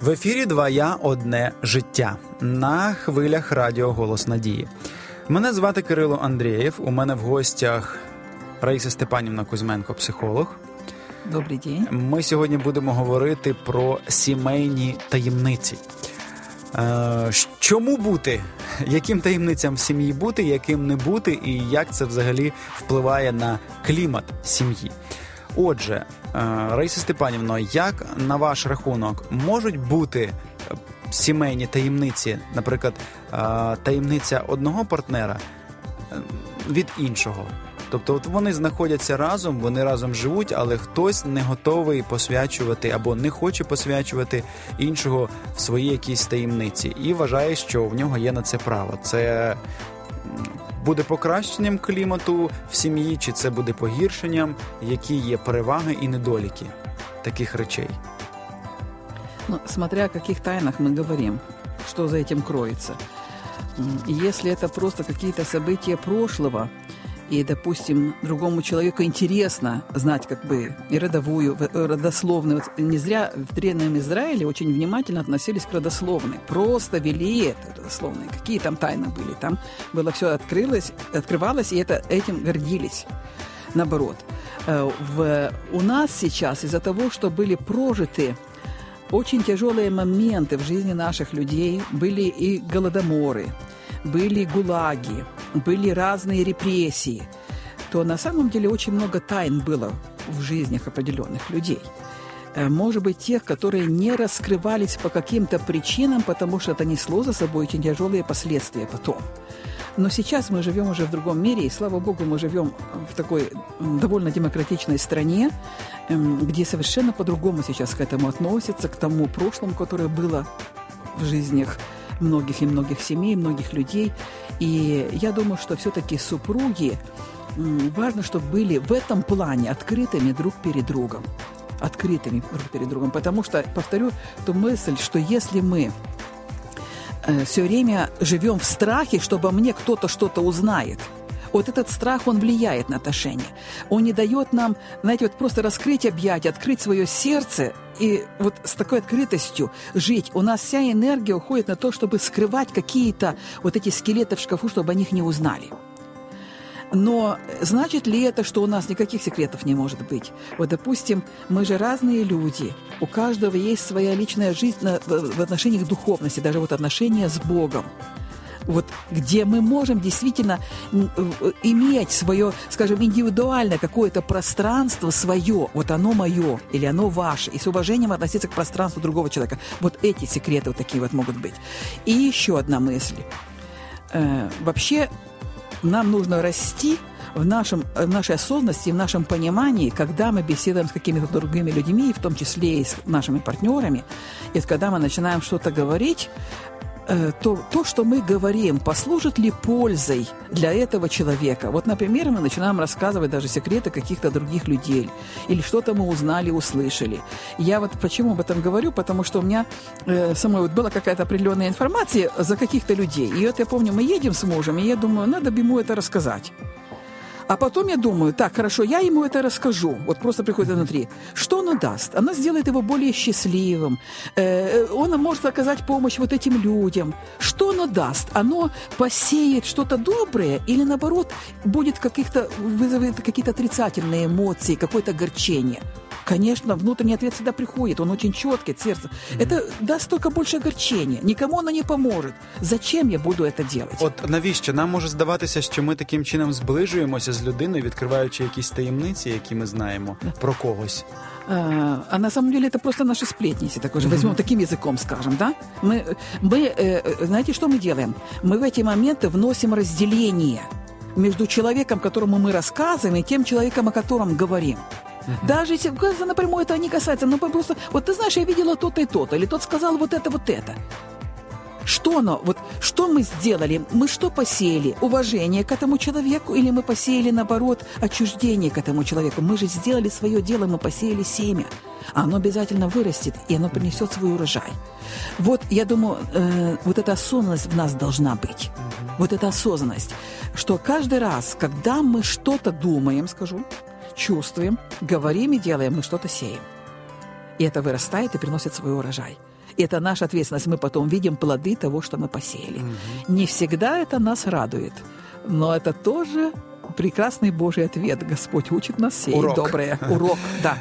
В ефірі «Два я, одне життя» на хвилях радіо «Голос Надії». Мене звати Кирило Андрієв, у мене в гостях Раїса Степанівна Кузьменко, психолог. Добрий день. Ми сьогодні будемо говорити про сімейні таємниці. Чому бути? Яким таємницям в сім'ї бути, яким не бути, і як це взагалі впливає на клімат сім'ї? Отже, Раїса Степанівно, як на ваш рахунок можуть бути сімейні таємниці, наприклад, таємниця одного партнера від іншого? Тобто от вони знаходяться разом, вони разом живуть, але хтось не готовий посвячувати або не хоче посвячувати іншого в свої якісь таємниці і вважає, що в нього є на це право. Це буде покращенням клімату в сім'ї, чи це буде погіршенням, які є переваги і недоліки таких речей? Ну, смотря о каких тайнах мы говорим, что за этим кроется. Если это просто какие-то события прошлого, и, допустим, другому человеку интересно знать как бы и родовую, родословную. Вот не зря в древнем Израиле очень внимательно относились к родословной. Просто вели это родословные. Какие там тайны были? Там было все открывалось, и этим гордились. Наоборот. У нас сейчас из-за того, что были прожиты очень тяжелые моменты в жизни наших людей, были и голодоморы, были гулаги, были разные репрессии, то на самом деле очень много тайн было в жизнях определенных людей. Может быть, тех, которые не раскрывались по каким-то причинам, потому что это несло за собой очень тяжелые последствия потом. Но сейчас мы живем уже в другом мире, и, слава богу, мы живем в такой довольно демократичной стране, где совершенно по-другому сейчас к этому относятся, к тому прошлому, которое было в жизнях многих и многих семей, многих людей. И я думаю, что все-таки супруги, важно, чтобы были в этом плане открытыми друг перед другом. Открытыми друг перед другом. Потому что, повторю ту мысль, что если мы все время живем в страхе, что обо мне кто-то что-то узнает, вот этот страх, он влияет на отношения. Он не дает нам, знаете, вот просто раскрыть объятия, открыть свое сердце и вот с такой открытостью жить. У нас вся энергия уходит на то, чтобы скрывать какие-то вот эти скелеты в шкафу, чтобы о них не узнали. Но значит ли это, что у нас никаких секретов не может быть? Вот, допустим, мы же разные люди. У каждого есть своя личная жизнь в отношениях духовности, даже вот отношения с Богом. Вот где мы можем действительно иметь свое, скажем, индивидуальное какое-то пространство свое, вот оно мое или оно ваше, и с уважением относиться к пространству другого человека. Вот эти секреты вот такие вот могут быть. И еще одна мысль. Вообще нам нужно расти в нашей осознанности, в нашем понимании, когда мы беседуем с какими-то другими людьми, в том числе и с нашими партнерами, и когда мы начинаем что-то говорить, то, что мы говорим, послужит ли пользой для этого человека. Вот, например, мы начинаем рассказывать даже секреты каких-то других людей. Или что-то мы узнали, услышали. Я вот почему об этом говорю? Потому что у меня самой вот была какая-то определенная информация за каких-то людей. И вот я помню, мы едем с мужем, и я думаю, надо бы ему это рассказать. А потом я думаю, так, хорошо, я ему это расскажу. Вот просто приходит внутри. Что оно даст? Оно сделает его более счастливым. Он может оказать помощь вот этим людям. Что оно даст? Оно посеет что-то доброе или, наоборот, будет вызовет какие-то отрицательные эмоции, какое-то огорчение? Конечно, внутренний ответ всегда приходит. Он очень четкий, от сердца. Это даст только больше огорчения. Никому оно не поможет. Зачем я буду это делать? От навіщо? Нам може здаватися, що ми таким чином зближуємося з людиною, відкриваючи якісь таємниці, які ми знаємо про когось. А на самом деле это просто наши сплетни, если так уже возьмем таким языком, скажем, да? Мы знаете, что мы делаем? Мы в эти моменты вносим разделение между человеком, которому мы рассказываем, и тем человеком, о котором говорим. Даже если напрямую это не касается, но просто, вот ты знаешь, я видела то-то и то-то, или тот сказал вот это, вот это. Что оно, вот что мы сделали, мы что посеяли? Уважение к этому человеку или мы посеяли, наоборот, отчуждение к этому человеку? Мы же сделали свое дело, мы посеяли семя. А оно обязательно вырастет, и оно принесет свой урожай. Вот, я думаю, вот эта осознанность в нас должна быть. Вот эта осознанность, что каждый раз, когда мы что-то думаем, скажу, чувствуем, говорим и делаем, мы что-то сеем. И это вырастает и приносит свой урожай. И это наша ответственность. Мы потом видим плоды того, что мы посеяли. Угу. Не всегда это нас радует, но это тоже прекрасный Божий ответ. Господь учит нас сеять добре. Урок, да.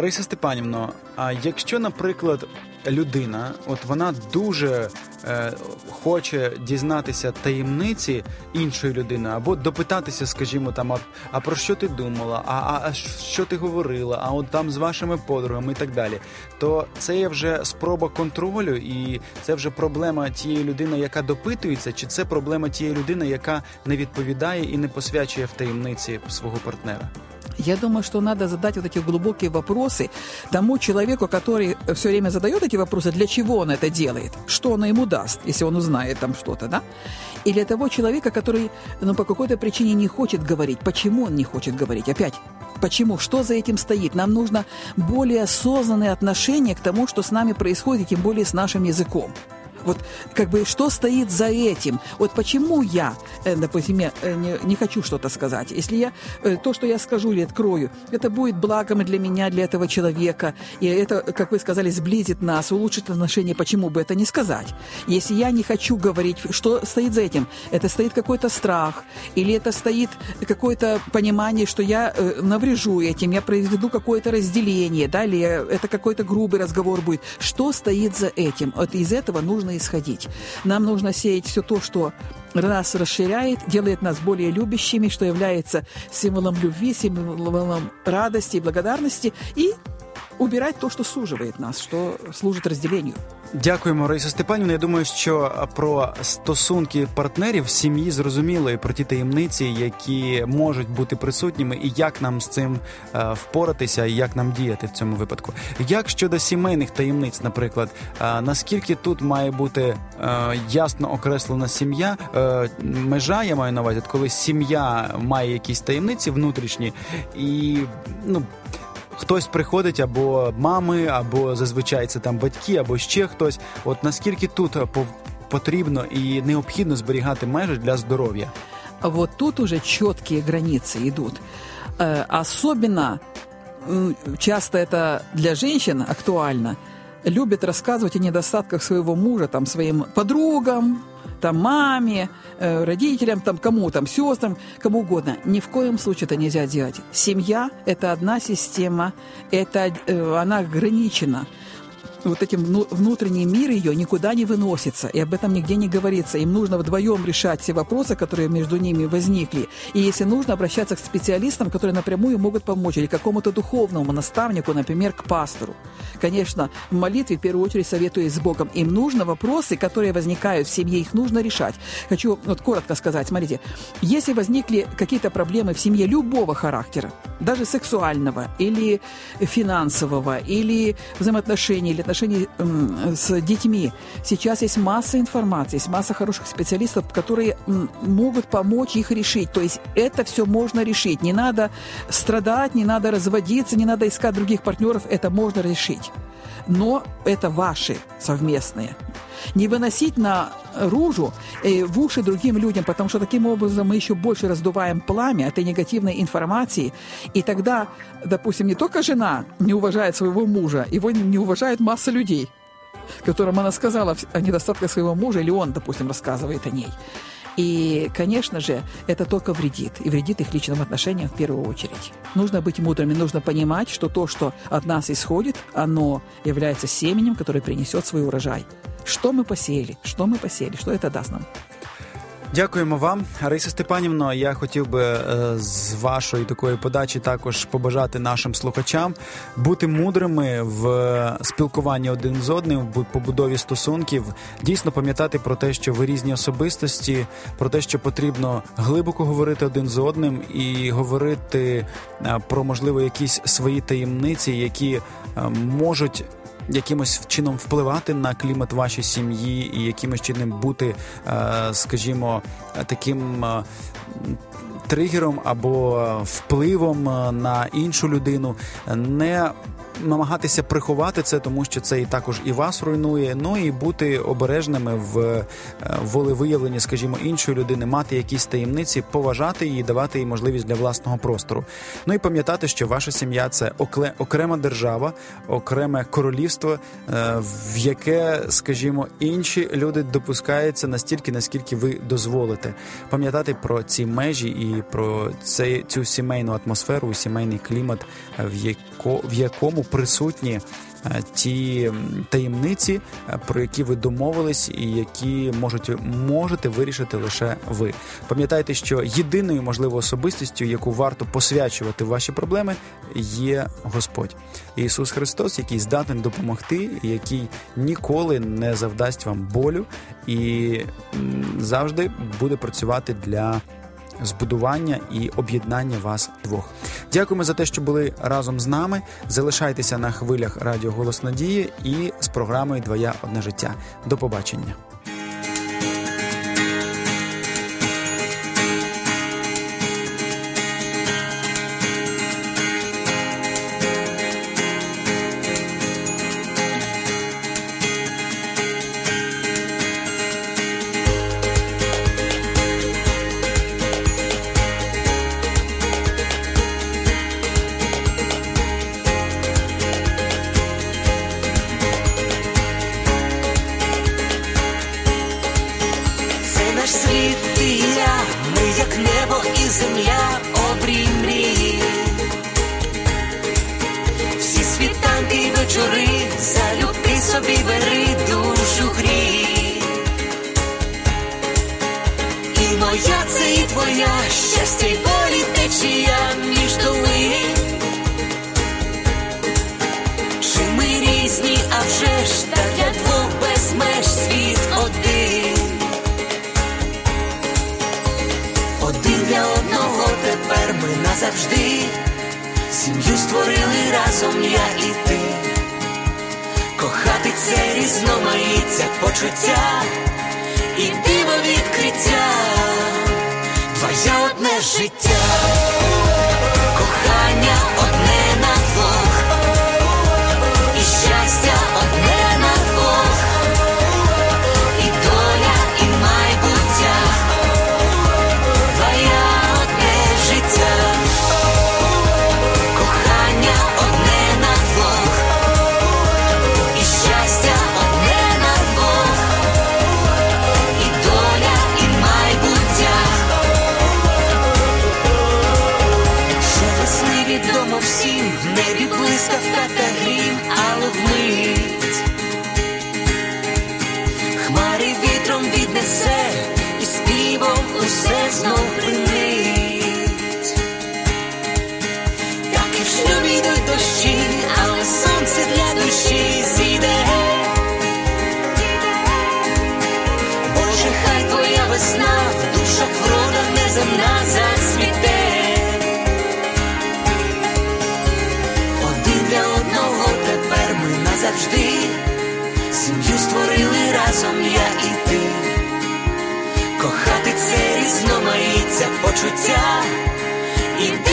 Раїса Степанівно, а якщо, наприклад, людина, от вона дуже хоче дізнатися таємниці іншої людини, або допитатися, скажімо, там, а про що ти думала, а що ти говорила, а от там з вашими подругами і так далі, то це є вже спроба контролю, і це вже проблема тієї людини, яка допитується, чи це проблема тієї людини, яка не відповідає і не посвячує в таємниці свого партнера? Я думаю, что надо задать вот эти глубокие вопросы тому человеку, который все время задает эти вопросы, для чего он это делает, что оно ему даст, если он узнает там что-то, да? И для того человека, который, по какой-то причине не хочет говорить. Почему он не хочет говорить? Опять, почему? Что за этим стоит? Нам нужно более осознанное отношение к тому, что с нами происходит, и тем более с нашим языком. Вот что стоит за этим? Вот почему я, допустим, не хочу что-то сказать? Если я то, что я скажу или открою, это будет благом для меня, для этого человека. И это, как вы сказали, сблизит нас, улучшит отношения. Почему бы это не сказать? Если я не хочу говорить, что стоит за этим? Это стоит какой-то страх, или это стоит какое-то понимание, что я наврежу этим, я произведу какое-то разделение, да, или это какой-то грубый разговор будет. Что стоит за этим? Вот из этого нужно исходить. Нам нужно сеять все то, что нас расширяет, делает нас более любящими, что является символом любви, символом радости и благодарности, и убирать то, что суживает нас, что служит разделению. Дякуємо, Раїсо Степанівно. Я думаю, що про стосунки партнерів в сім'ї зрозуміли, про ті таємниці, які можуть бути присутніми, і як нам з цим впоратися, і як нам діяти в цьому випадку. Як щодо сімейних таємниць, наприклад, наскільки тут має бути ясно окреслена сім'я, межа, я маю на увазі, коли сім'я має якісь таємниці внутрішні, і, хтось приходить, або мами, або зазвичай це там батьки, або ще хтось. От наскільки тут потрібно і необхідно зберігати межі для здоров'я? Вот тут уже чіткие границы идут. Особенно часто это для женщин актуально. Любят рассказывать о недостатках своего мужа, там, своим подругам, там, маме, родителям, там, кому, там, сестрам, кому угодно. Ни в коем случае это нельзя делать. Семья – это одна система, она ограничена. Вот этим внутренний мир ее никуда не выносится, и об этом нигде не говорится. Им нужно вдвоем решать все вопросы, которые между ними возникли. И если нужно, обращаться к специалистам, которые напрямую могут помочь, или к какому-то духовному наставнику, например, к пастору. Конечно, в молитве, в первую очередь, советуясь с Богом. Им нужно вопросы, которые возникают в семье, их нужно решать. Хочу коротко сказать, смотрите, если возникли какие-то проблемы в семье любого характера, даже сексуального, или финансового, или взаимоотношений, или отношений с детьми. Сейчас есть масса информации, есть масса хороших специалистов, которые могут помочь их решить. То есть это все можно решить. Не надо страдать, не надо разводиться, не надо искать других партнеров. Это можно решить. Но это ваши совместные. Не выносить наружу в уши другим людям, потому что таким образом мы еще больше раздуваем пламя этой негативной информации. И тогда, допустим, не только жена не уважает своего мужа, его не уважает масса людей, которым она сказала о недостатках своего мужа, или он, допустим, рассказывает о ней. И, конечно же, это только вредит. И вредит их личным отношениям в первую очередь. Нужно быть мудрыми, нужно понимать, что то, что от нас исходит, оно является семенем, которое принесет свой урожай. Что мы посеяли, что это даст нам. Дякуємо вам, Раїса Степанівно. Я хотів би з вашої такої подачі також побажати нашим слухачам бути мудрими в спілкуванні один з одним, в побудові стосунків, дійсно пам'ятати про те, що ви різні особистості, про те, що потрібно глибоко говорити один з одним і говорити про, можливо, якісь свої таємниці, які можуть якимось чином впливати на клімат вашої сім'ї і якимось чином бути, скажімо, таким тригером або впливом на іншу людину. Не намагатися приховати це, тому що це і також і вас руйнує, і бути обережними в волевиявленні, скажімо, іншої людини, мати якісь таємниці, поважати її, давати їй можливість для власного простору. І пам'ятати, що ваша сім'я – це окрема держава, окреме королівство, суспільство, в яке, скажімо, інші люди допускаються настільки, наскільки ви дозволите. Пам'ятати про ці межі і про цю сімейну атмосферу, сімейний клімат, в якому присутні ті таємниці, про які ви домовились і які можете вирішити лише ви. Пам'ятайте, що єдиною, можливо, особистістю, яку варто посвячувати ваші проблеми, є Господь. Ісус Христос, який здатен допомогти, який ніколи не завдасть вам болю і завжди буде працювати для збудування і об'єднання вас двох. Дякуємо за те, що були разом з нами. Залишайтеся на хвилях радіо «Голос Надії» і з програмою «Два я, одне життя». До побачення. Щастя й болі течія між долин. Чи ми різні, а вже ж та для двох без меж світ один. Один для одного тепер ми назавжди. Сім'ю створили разом я і ти. Кохати це різноманіття почуття і диво відкриття. Твоє одне життя, кохання одне на двох, і щастя одне на двох, і доля, і майбуття. Твоє одне життя, кохання одне на двох, і щастя одне на двох, і доля, і майбуття. Відомо всім, в небі блискавка та грім, але вмить хмари вітром віднесе, і співом усе знов принить. Так і в шлюбі йдуть дощі, але сонце для душі зійде. Боже, хай твоя весна в душах врода неземна зацвіте. Завжди сім'ю створили разом я і ти. Кохати це різноманіття почуття і ти.